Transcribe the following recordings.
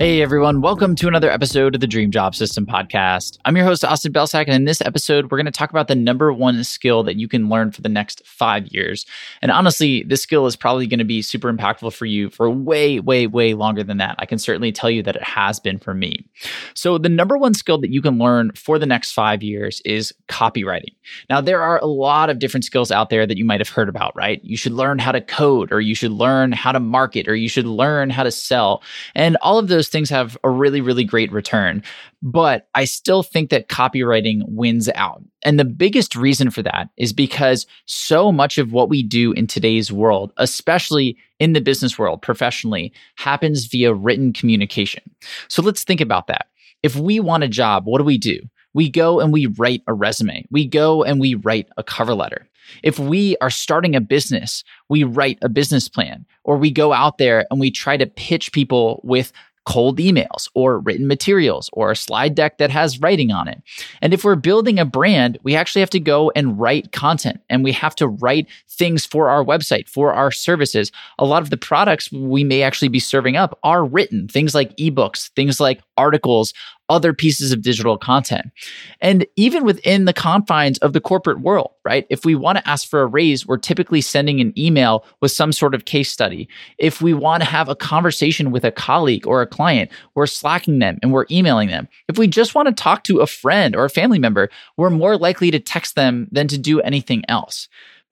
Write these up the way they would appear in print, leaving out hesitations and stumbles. Hey, everyone. Welcome to another episode of the Dream Job System podcast. I'm your host, Austin Belcak, and in this episode, we're going to talk about the number one skill that you can learn for the next 5 years. And honestly, this skill is probably going to be super impactful for you for way longer than that. I can certainly tell you that it has been for me. So the number one skill that you can learn for the next 5 years is copywriting. Now, there are a lot of different skills out there that you might have heard about, right? You should learn how to code, or you should learn how to market, or you should learn how to sell. And all of those things have a really great return. But I still think that copywriting wins out. And the biggest reason for that is because so much of what we do in today's world, especially in the business world professionally, happens via written communication. So let's think about that. If we want a job, what do? We go and we write a resume. We go and we write a cover letter. If we are starting a business, we write a business plan, or we go out there and we try to pitch people with cold emails or written materials or a slide deck that has writing on it. And if we're building a brand, we actually have to go and write content, and we have to write things for our website, for our services. A lot of the products we may actually be serving up are written, things like ebooks, things like articles, other pieces of digital content. And even within the confines of the corporate world, right? If we want to ask for a raise, we're typically sending an email with some sort of case study. If we want to have a conversation with a colleague or a client, we're slacking them and we're emailing them. If we just want to talk to a friend or a family member, we're more likely to text them than to do anything else.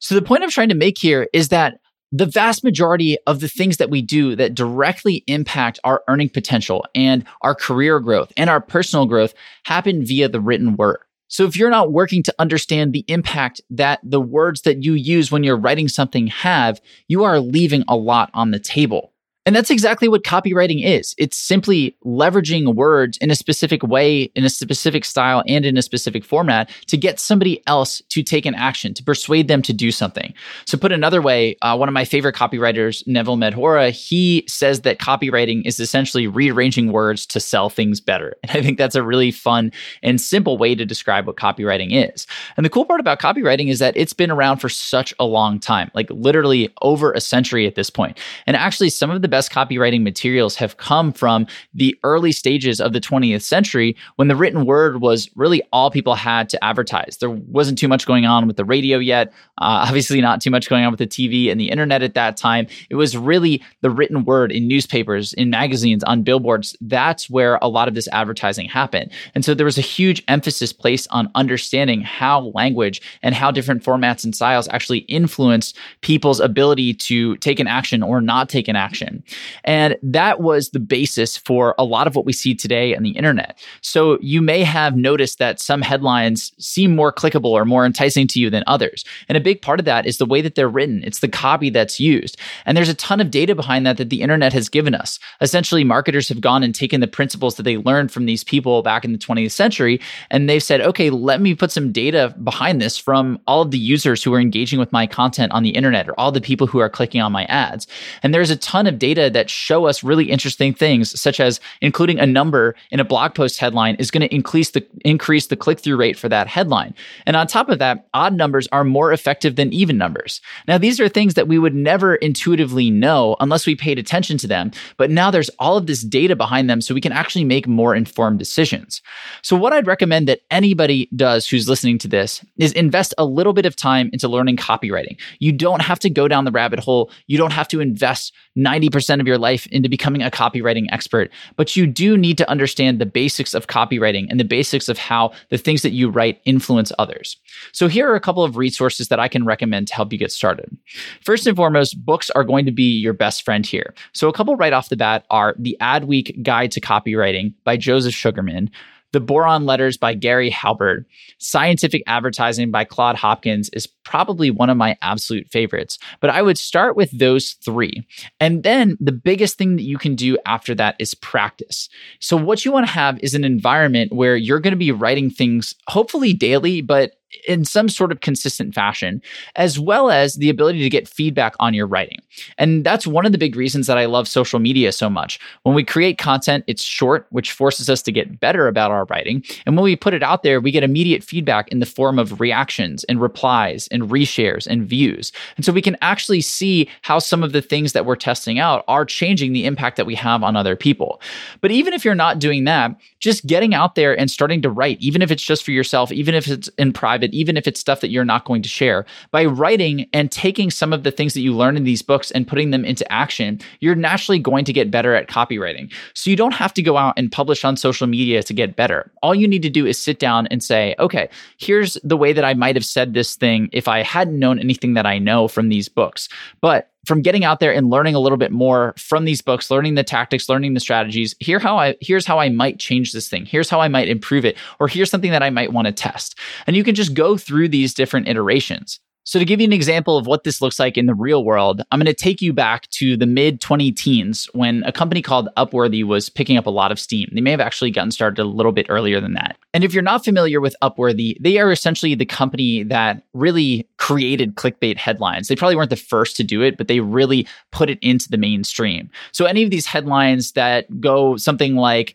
So the point I'm trying to make here is that the vast majority of the things that we do that directly impact our earning potential and our career growth and our personal growth happen via the written word. So if you're not working to understand the impact that the words that you use when you're writing something have, you are leaving a lot on the table. And that's exactly what copywriting is. It's simply leveraging words in a specific way, in a specific style, and in a specific format to get somebody else to take an action, to persuade them to do something. So put another way, one of my favorite copywriters, Neville Medhora, he says that copywriting is essentially rearranging words to sell things better. And I think that's a really fun and simple way to describe what copywriting is. And the cool part about copywriting is that it's been around for such a long time, like literally over a century at this point. And actually, some of the best copywriting materials have come from the early stages of the 20th century, when the written word was really all people had to advertise. There wasn't too much going on with the radio yet, obviously not too much going on with the TV and the internet at that time. It was really the written word in newspapers, in magazines, on billboards. That's where a lot of this advertising happened. And so there was a huge emphasis placed on understanding how language and how different formats and styles actually influenced people's ability to take an action or not take an action. And that was the basis for a lot of what we see today on the internet. So you may have noticed that some headlines seem more clickable or more enticing to you than others. And a big part of that is the way that they're written. It's the copy that's used. And there's a ton of data behind that that the internet has given us. Essentially, marketers have gone and taken the principles that they learned from these people back in the 20th century. And they've said, okay, let me put some data behind this from all of the users who are engaging with my content on the internet, or all the people who are clicking on my ads. And there's a ton of data that show us really interesting things, such as including a number in a blog post headline is going to increase the click-through rate for that headline. And on top of that, odd numbers are more effective than even numbers. Now, these are things that we would never intuitively know unless we paid attention to them, but now there's all of this data behind them so we can actually make more informed decisions. So what I'd recommend that anybody does who's listening to this is invest a little bit of time into learning copywriting. You don't have to go down the rabbit hole. You don't have to invest 90% of your life into becoming a copywriting expert, but you do need to understand the basics of copywriting and the basics of how the things that you write influence others. So here are a couple of resources that I can recommend to help you get started. First and foremost, books are going to be your best friend here. So a couple right off the bat are The Adweek Guide to Copywriting by Joseph Sugarman, The Boron Letters by Gary Halbert. Scientific Advertising by Claude Hopkins is probably one of my absolute favorites, but I would start with those three. And then the biggest thing that you can do after that is practice. So what you want to have is an environment where you're going to be writing things hopefully daily, but in some sort of consistent fashion, as well as the ability to get feedback on your writing. And that's one of the big reasons that I love social media so much. When we create content, it's short, which forces us to get better about our writing. And when we put it out there, we get immediate feedback in the form of reactions and replies and reshares and views. And so we can actually see how some of the things that we're testing out are changing the impact that we have on other people. But even if you're not doing that, just getting out there and starting to write, even if it's just for yourself, even if it's in private, even if it's stuff that you're not going to share, by writing and taking some of the things that you learn in these books and putting them into action, you're naturally going to get better at copywriting. So you don't have to go out and publish on social media to get better. All you need to do is sit down and say, okay, here's the way that I might have said this thing if I hadn't known anything that I know from these books. But from getting out there and learning a little bit more from these books, learning the tactics, learning the strategies, here's how I might change this thing. Here's how I might improve it, or here's something that I might want to test. And you can just go through these different iterations. So to give you an example of what this looks like in the real world, I'm going to take you back to the mid-2010s when a company called Upworthy was picking up a lot of steam. They may have actually gotten started a little bit earlier than that. And if you're not familiar with Upworthy, they are essentially the company that really created clickbait headlines. They probably weren't the first to do it, but they really put it into the mainstream. So any of these headlines that go something like,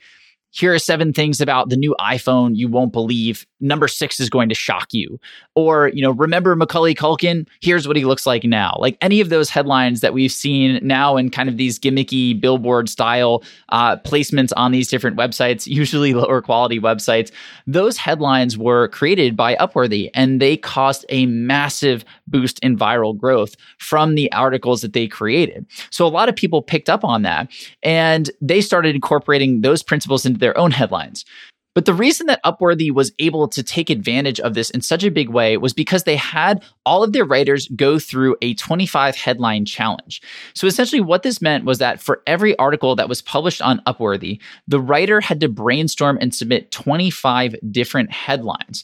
here are 7 things about the new iPhone you won't believe. Number 6 is going to shock you. Or, remember Macaulay Culkin? Here's what he looks like now. Like any of those headlines that we've seen now in kind of these gimmicky billboard style placements on these different websites, usually lower quality websites, those headlines were created by Upworthy and they caused a massive boost in viral growth from the articles that they created. So a lot of people picked up on that and they started incorporating those principles into their own headlines. But the reason that Upworthy was able to take advantage of this in such a big way was because they had all of their writers go through a 25 headline challenge. So essentially what this meant was that for every article that was published on Upworthy, the writer had to brainstorm and submit 25 different headlines.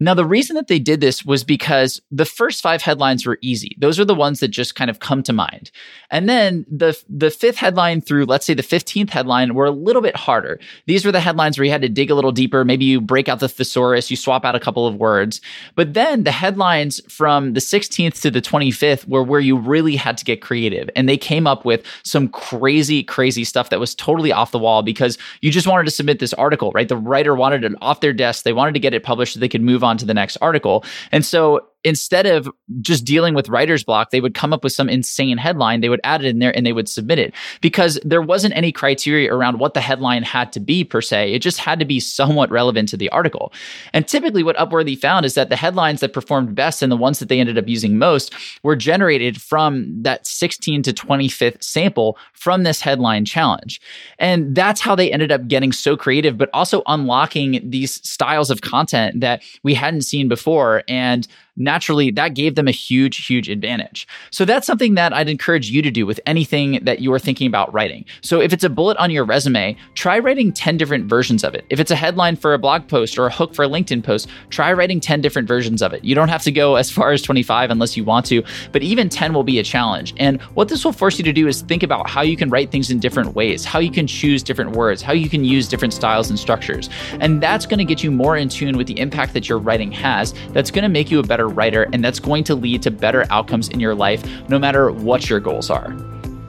Now, the reason that they did this was because the first 5 headlines were easy. Those are the ones that just kind of come to mind. And then the 5th headline through, let's say the 15th headline, were a little bit harder. These were the headlines where you had to dig a little deeper. Maybe you break out the thesaurus, you swap out a couple of words. But then the headlines from the 16th to the 25th were where you really had to get creative. And they came up with some crazy, crazy stuff that was totally off the wall because you just wanted to submit this article, right? The writer wanted it off their desk. They wanted to get it published so they could move on to the next article. And so instead of just dealing with writer's block, they would come up with some insane headline, they would add it in there and they would submit it because there wasn't any criteria around what the headline had to be per se. It just had to be somewhat relevant to the article. And typically what Upworthy found is that the headlines that performed best and the ones that they ended up using most were generated from that 16 to 25th sample from this headline challenge. And that's how they ended up getting so creative, but also unlocking these styles of content that we hadn't seen before. And naturally, that gave them a huge, huge advantage. So that's something that I'd encourage you to do with anything that you're thinking about writing. So if it's a bullet on your resume, try writing 10 different versions of it. If it's a headline for a blog post or a hook for a LinkedIn post, try writing 10 different versions of it. You don't have to go as far as 25 unless you want to, but even 10 will be a challenge. And what this will force you to do is think about how you can write things in different ways, how you can choose different words, how you can use different styles and structures. And that's going to get you more in tune with the impact that your writing has. That's going to make you a better writer, and that's going to lead to better outcomes in your life, no matter what your goals are.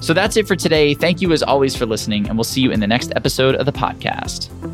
So that's it for today. Thank you as always for listening, and we'll see you in the next episode of the podcast.